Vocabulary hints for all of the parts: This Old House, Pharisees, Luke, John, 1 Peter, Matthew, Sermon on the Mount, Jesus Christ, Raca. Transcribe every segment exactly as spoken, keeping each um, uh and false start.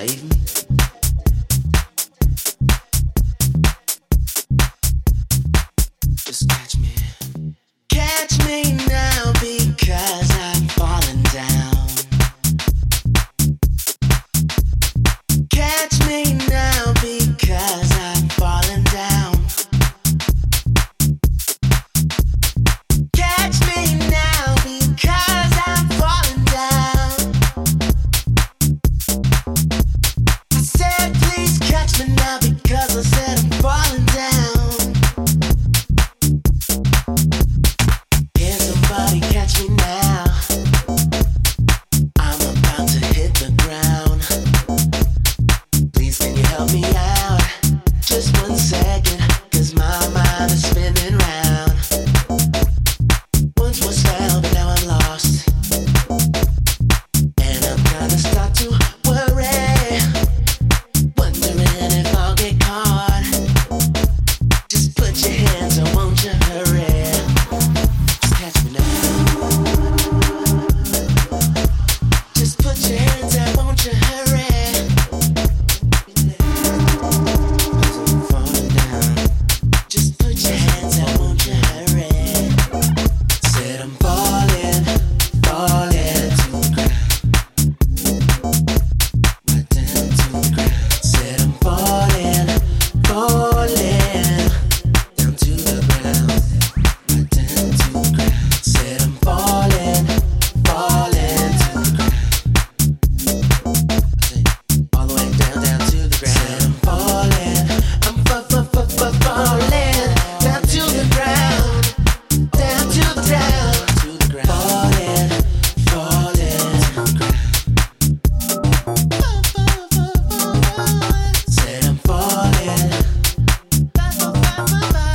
saving? Just catch me. Catch me now because I'm falling down. Catch me now because I'm falling down. Catch me now because I'm falling down. I said please catch me now because I said I'm falling down. Can somebody catch me now? I'm about to hit the ground. Please can you help me out? Just one second, cause my mind is spinning round. Once was found, but now I'm lost. And I'm gonna start to worry, wondering if I'll get caught. Just put your hands up, won't you hurry? Just catch me now. Just put your hands up, won't you hurry? 'Cause I'm falling down. Just put your hands up, won't you hurry? Said I'm falling, falling to the ground. Right down to the ground. Said I'm falling, falling down to the ground. Right down to the ground. Said I'm falling, falling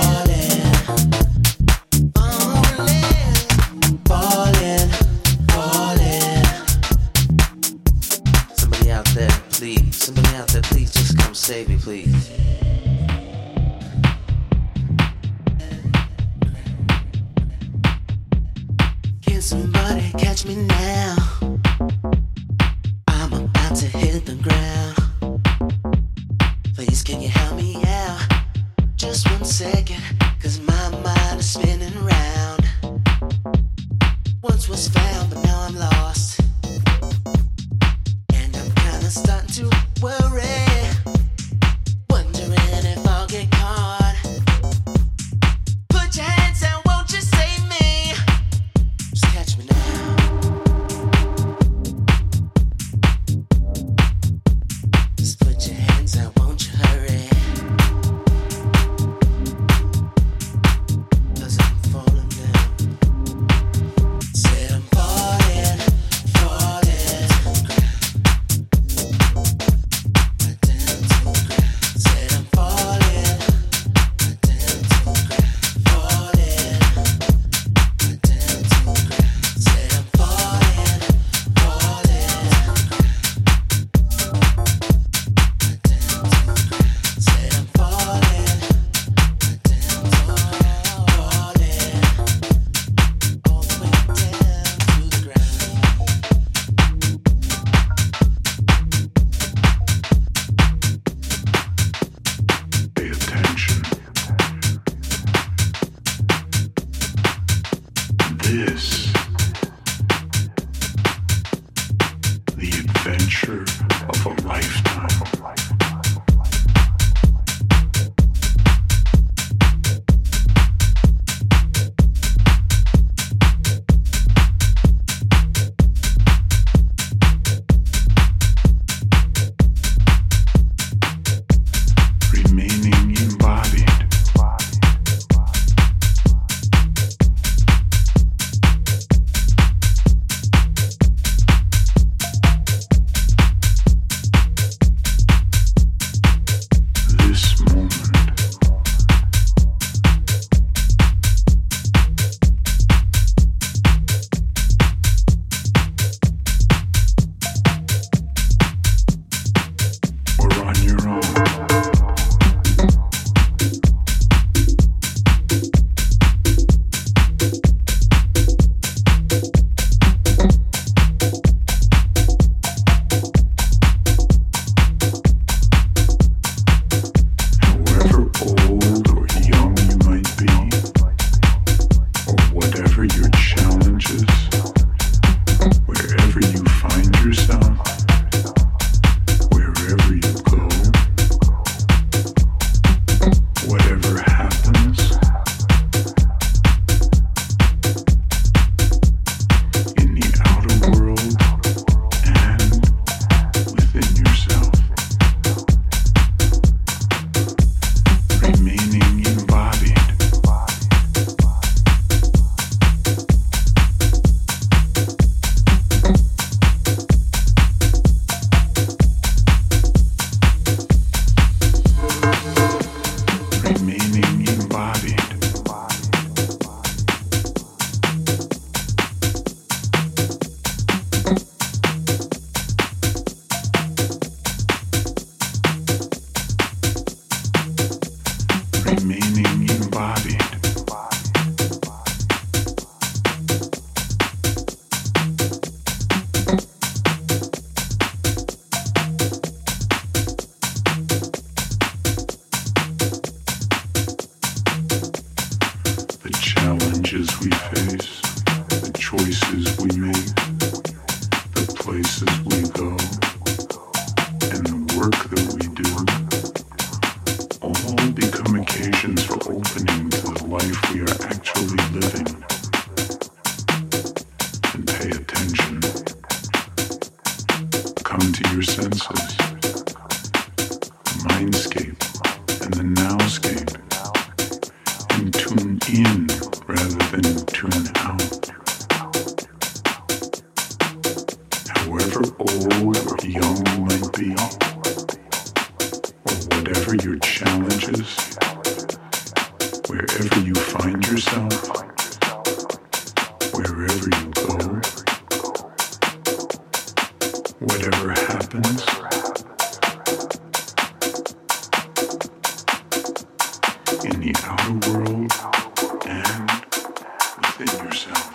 to the ground. I say, all the way down, down to the ground. Said I'm falling, I'm fa fa fa fa falling down to the ground. Down to the ground. To the ground. Falling, falling. Said I'm falling, falling, falling, falling. Somebody out there, please. Somebody out there, please just come save me, please. Can somebody catch me now? I'm about to hit the ground. Please can you help me out? Just one second, cause my mind is spinning round. Once was found, but now I'm lost. And I'm kinda starting to worry, wondering if I'll get caught. Put your hands down, won't you save me? Just catch me now. Just put your hands out, won't you hurry? 'Cause I'm falling down. Said I'm falling, falling to the ground. Right down to the ground. Said I'm falling, right down to the ground. Falling, right down to the ground. Said I'm falling, falling to the ground. Right down to the ground. Said I'm falling, right down to the ground. Falling, all the way down to the ground. Pay attention. This, the adventure of a lifetime. Remaining embodied. work that we do all become occasions for opening to the life we are actually living. And pay attention. Come to your senses. The mindscape and the nowscape. And tune in rather than tune out. However old or young you might be, or whatever your challenge is, wherever you find yourself, wherever you go, whatever happens, in the outer world and within yourself.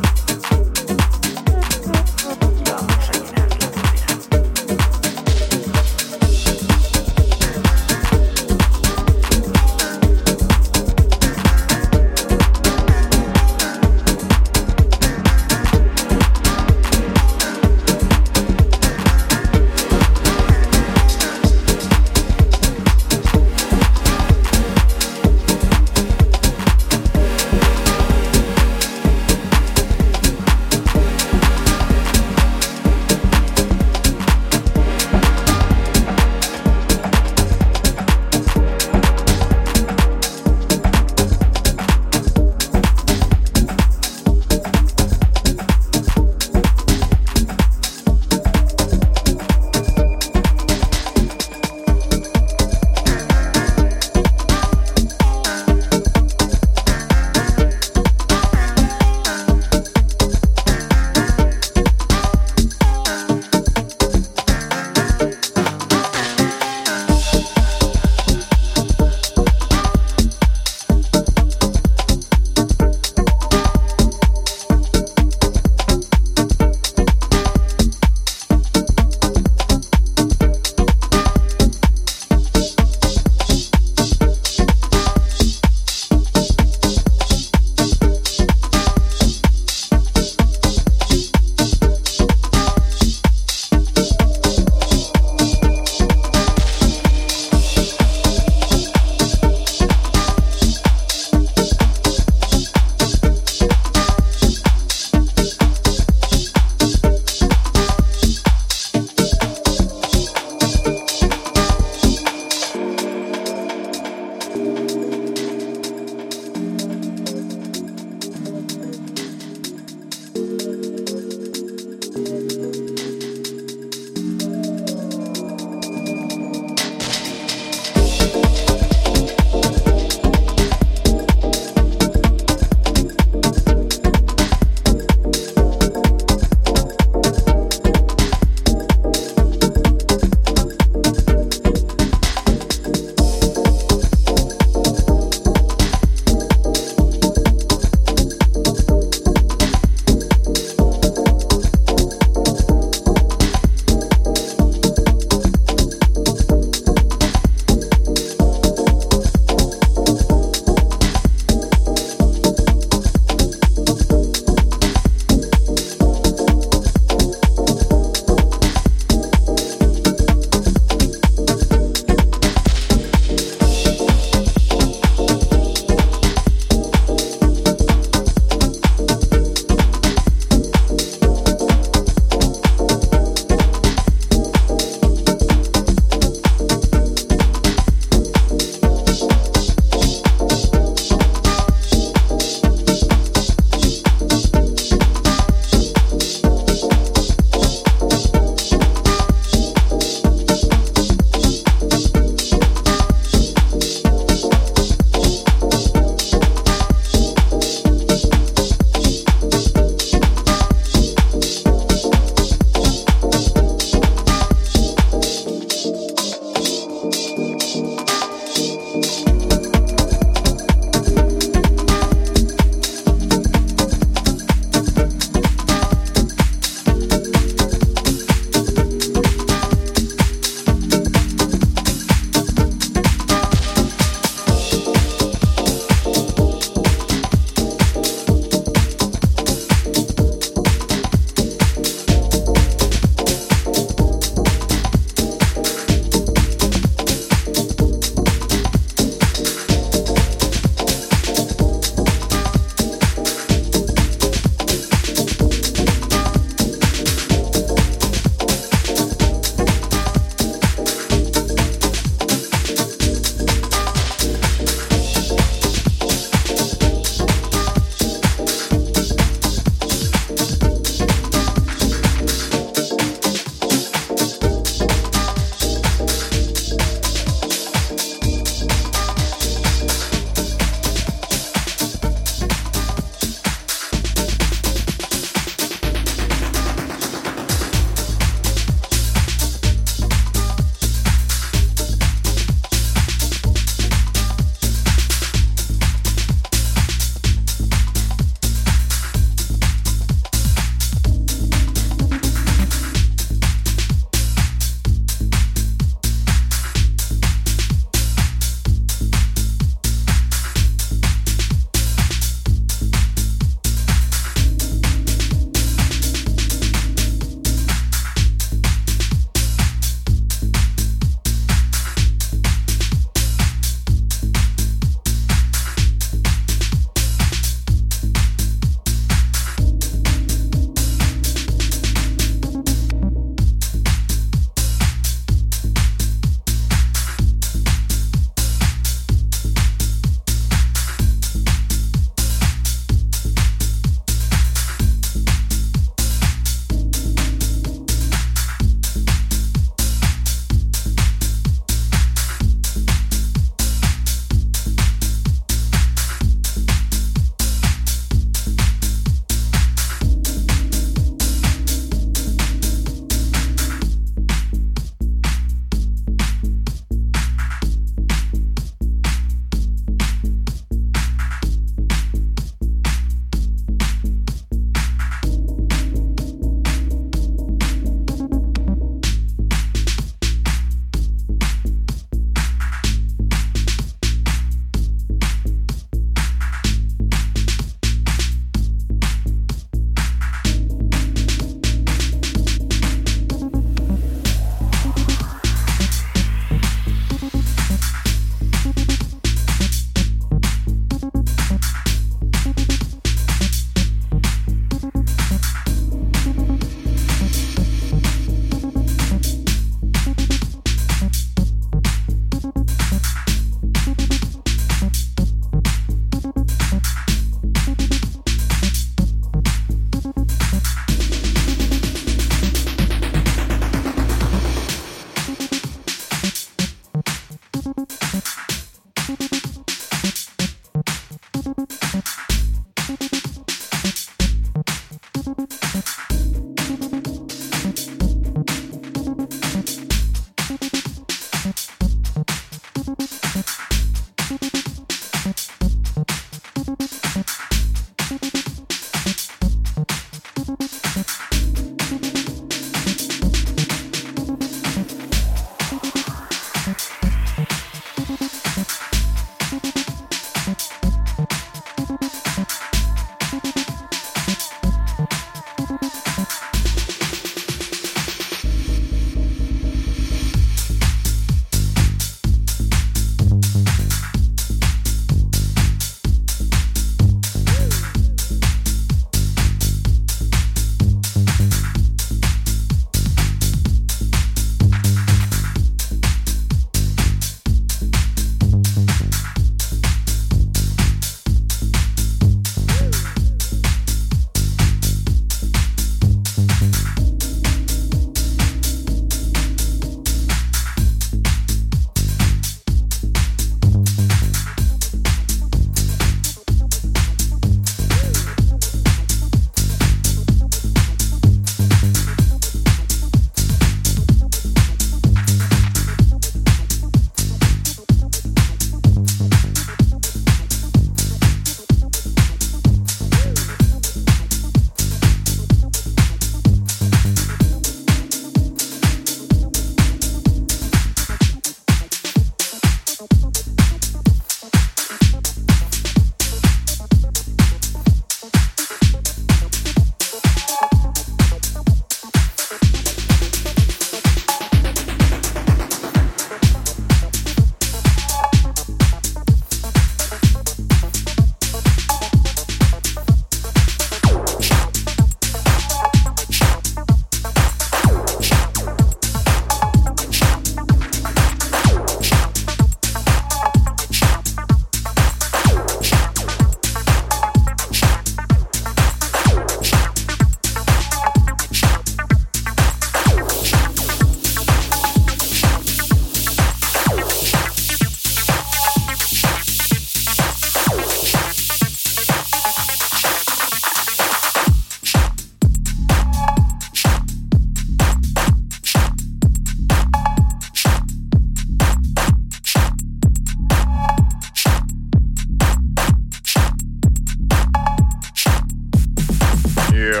Yeah.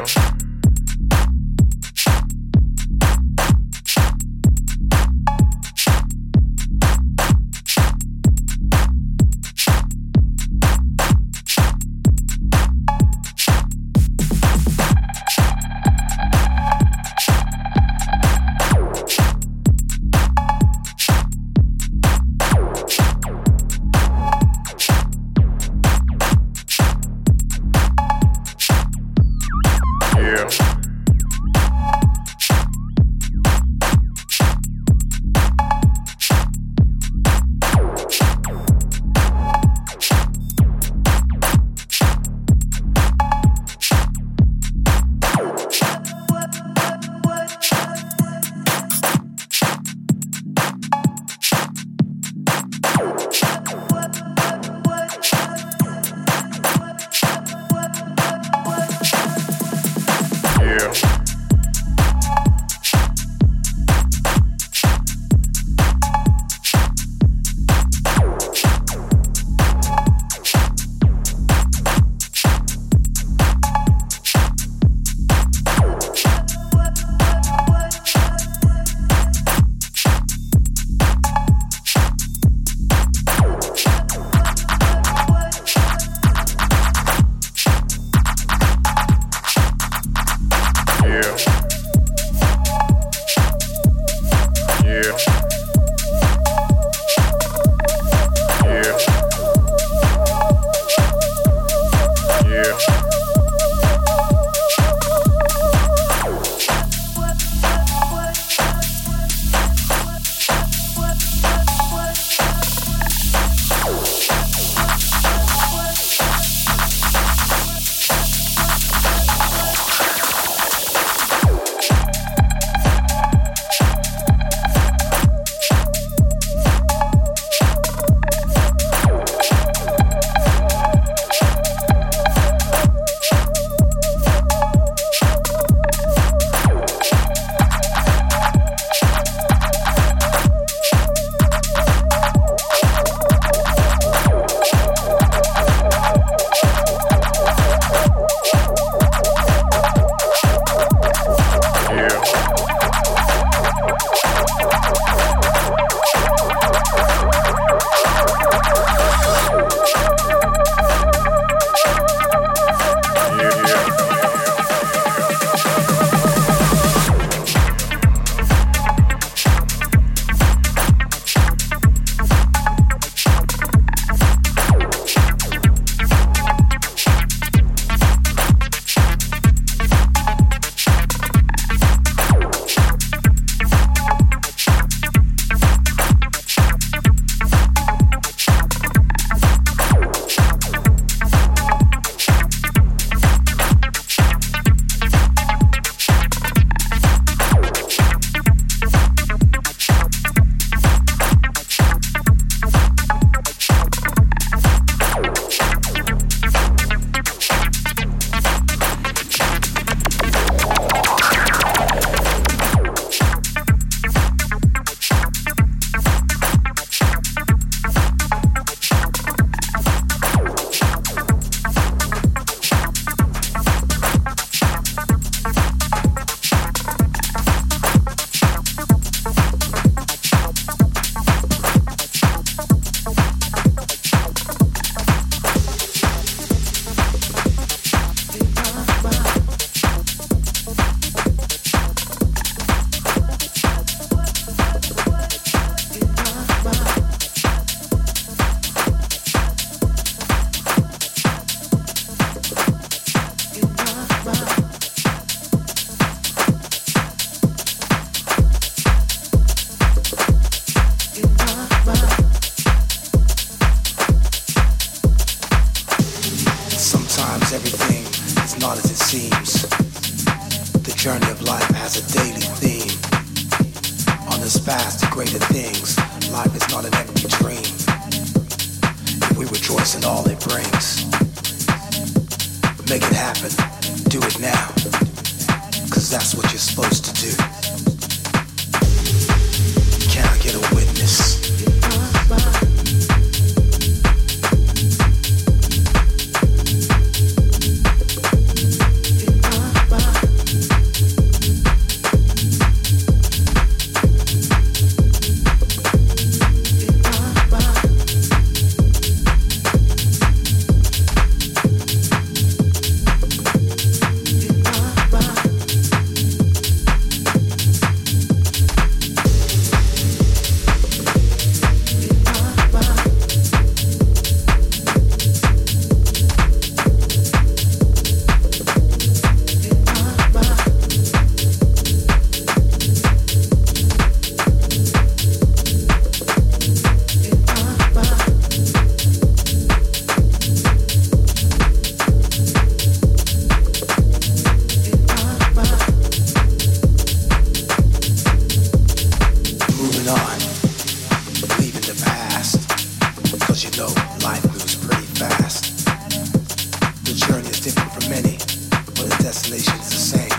the journey is different from many, but the destination is the same.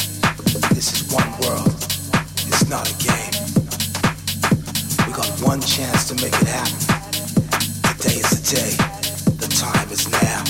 This is one world. It's not a game. We got one chance to make it happen. Today is the day. The time is now.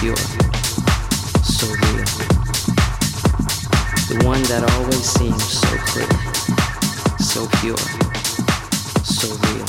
pure, so real. The one that always seems so clear, so pure, so real.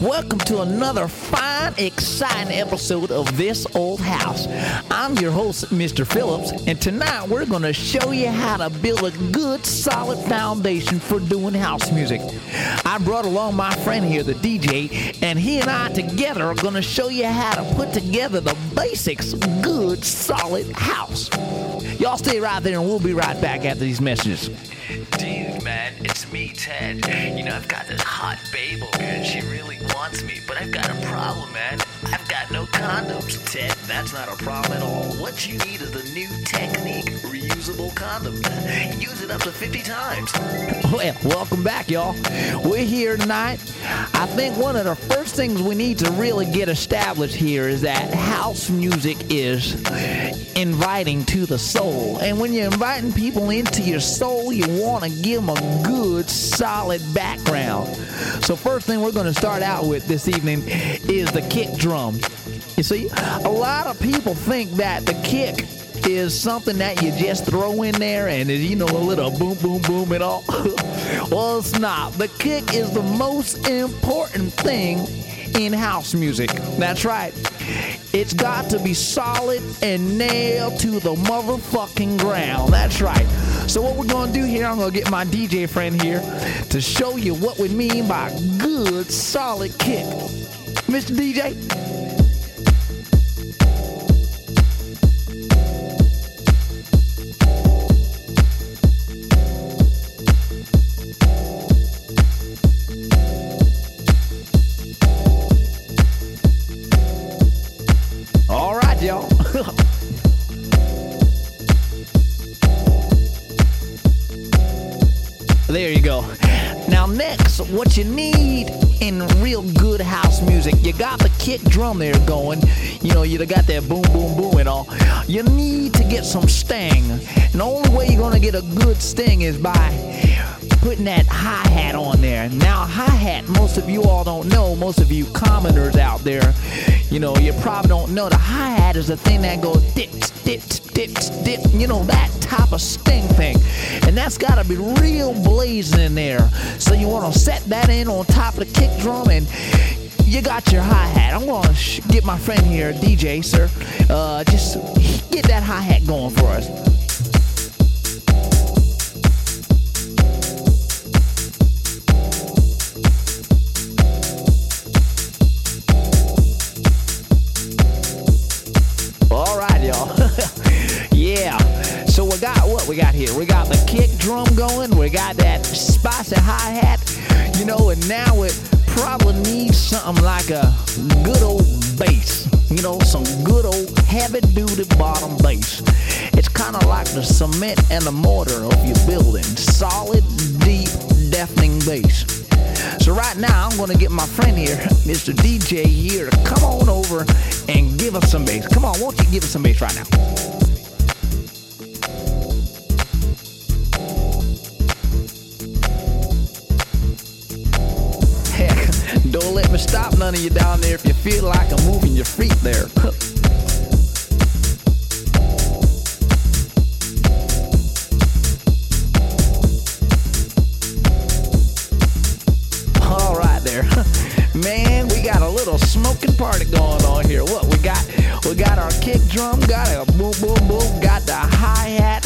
Welcome to another fine, exciting episode of This Old House. I'm your host, Mister Phillips, and tonight we're going to show you how to build a good, solid foundation for doing house music. I brought along my friend here, the D J, and he and I together are going to show you how to put together the basics, good, solid house. Y'all stay right there and we'll be right back after these messages. Dude, man, it's me, Ted. You know, I've got this hot babe over here, and she really wants me, but I've got a problem, man. I've got no condoms, Ted. That's not a problem at all. What you need is the new technique, reusable condoms. Use it up to fifty times. Well, welcome back, y'all. We're here tonight. I think one of the first things we need to really get established here is that house music is inviting to the soul. And when you're inviting people into your soul, you want to give them a good, solid background. So first thing we're going to start out with this evening is the kick drum. You see, a lot of people think that the kick is something that you just throw in there and, you know, a little boom, boom, boom and all. Well, it's not. The kick is the most important thing in house music. That's right. It's got to be solid and nailed to the motherfucking ground. That's right. So what we're going to do here, I'm going to get my D J friend here to show you what we mean by good, solid kick. Mister D J. There you go. Now next, what you need in real good house music, you got the kick drum there going. You know, you got that boom, boom, boom and all. You need to get some sting. And the only way you're going to get a good sting is by putting that hi-hat on there. Now, hi-hat, most of you all don't know. Most of you commoners out there, you know, you probably don't know. The hi-hat is the thing that goes dip, dip, dip, dip. You know, that type of sting thing. And that's got to be real blazing in there. So you want to set that in on top of the kick drum and you got your hi-hat. I'm going to sh- get my friend here, D J, sir. Uh, just get that hi-hat going for us. We got here. We got the kick drum going. We got that spicy hi-hat, you know, and now it probably needs something like a good old bass, you know, some good old heavy-duty bottom bass. It's kind of like the cement and the mortar of your building, solid, deep, deafening bass. So right now, I'm going to get my friend here, Mister D J here, to come on over and give us some bass. Come on, won't you give us some bass right now? Don't let me stop none of you down there if you feel like I'm moving your feet there. All right there. Man, we got a little smoking party going on here. What we got? We got our kick drum, got a boom, boom, boom, got the hi-hat.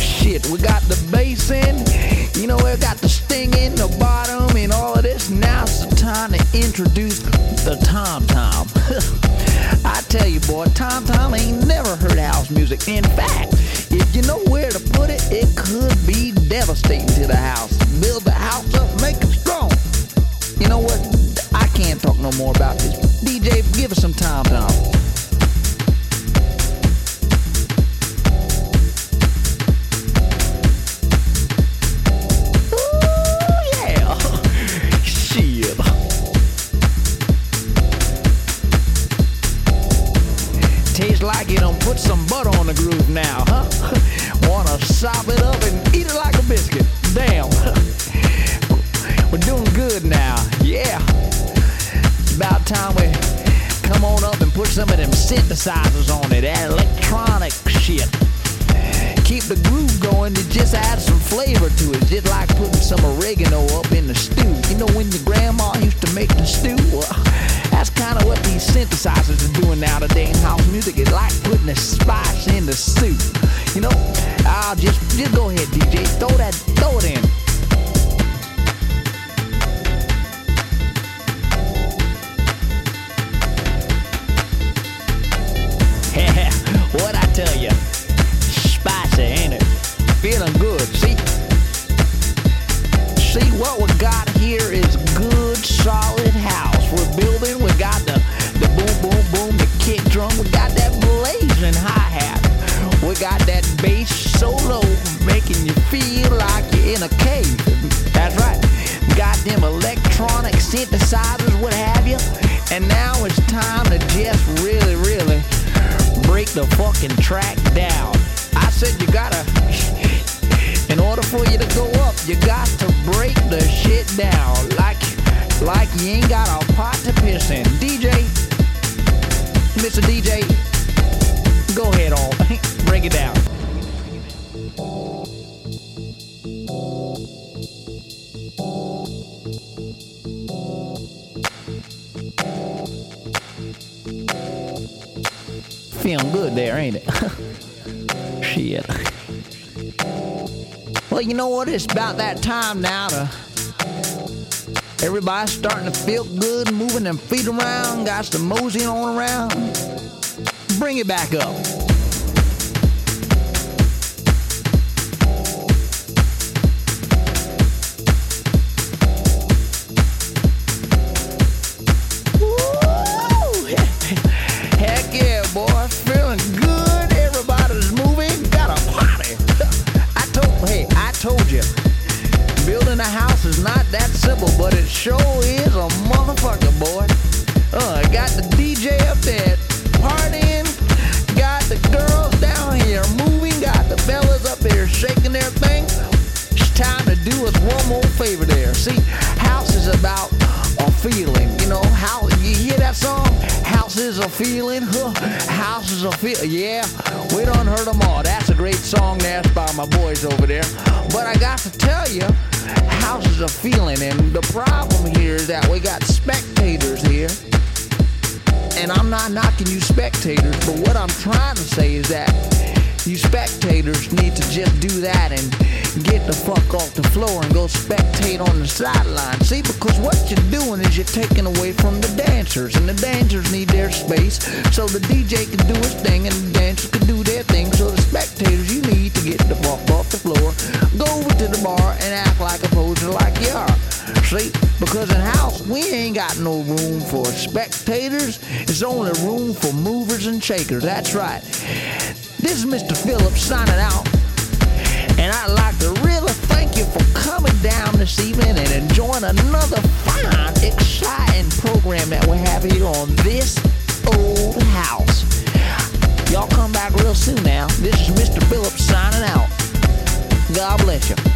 Shit, we got the bass in. You know, we got the sting in the bottom and all of this. Now it's the time to introduce the tom-tom. I tell you, boy, tom-tom ain't never heard house music. In fact, if you know where to put it, it could be devastating to the house. Build the house up, make it strong. You know what? I can't talk no more about this. D J, give us some tom-tom. Like you done put some butter on the groove now, huh? Wanna sop it up and eat it like a biscuit. Damn. We're doing good now, yeah. It's about time we come on up and put some of them synthesizers on it, that electronic shit. Keep the groove going, it just adds some flavor to it. Just like putting some oregano up in the stew. You know when your grandma used to make the stew? Well, that's kind of what these synthesizers are doing now today in house music. It's like putting a spice in the soup. You know, I'll just, just go ahead, D J. Throw that, throw it in. Tell you, spicy, ain't it? Feeling good, see? See, what we got here is good, solid house. We're building, we got the, the boom, boom, boom, the kick drum. We got that blazing hi-hat. We got that bass solo making you feel like you're in a cave. That's right. Got them electronic synthesizers, what have you. And now it's time to just really, really... break the fucking track down. I said you gotta, in order for you to go up, you got to break the shit down. Like, like you ain't got a pot to piss in. D J, Mister D J, go ahead all, break it down. Feeling good there, ain't it? Shit. Well, you know what? It's about that time now to... everybody's starting to feel good, moving them feet around, got some moseying on around. Bring it back up. But it sure is a motherfucker, boy. Uh, got the D J up there partying, got the girls down here moving, got the fellas up here shaking their thing. It's time to do us one more favor there. See, house is about a feeling, you know. How you hear that song? House is a feeling, huh? House is a feel. Yeah, we done heard them all. That's a great song, that's by my boys over there. But I got to tell you, house is a feeling, and the problem here is that we got spectators here. And I'm not knocking you spectators, but what I'm trying to say is that you spectators need to just do that and get the fuck off the floor and go spectate on the sideline. See, because what you're doing is you're taking away from the dancers, and the dancers need their space so the D J can do his thing and the dancers can do their thing. So the spectators, you need to get the fuck off the floor, go over to the bar and act like a poser like you are. See, because in house, we ain't got no room for spectators. It's only room for movers and shakers. That's right. This is Mister Phillips signing out, and I'd like to really thank you for coming down this evening and enjoying another fine, exciting program that we have here on This Old House. Y'all come back real soon now. This is Mister Phillips signing out. God bless you.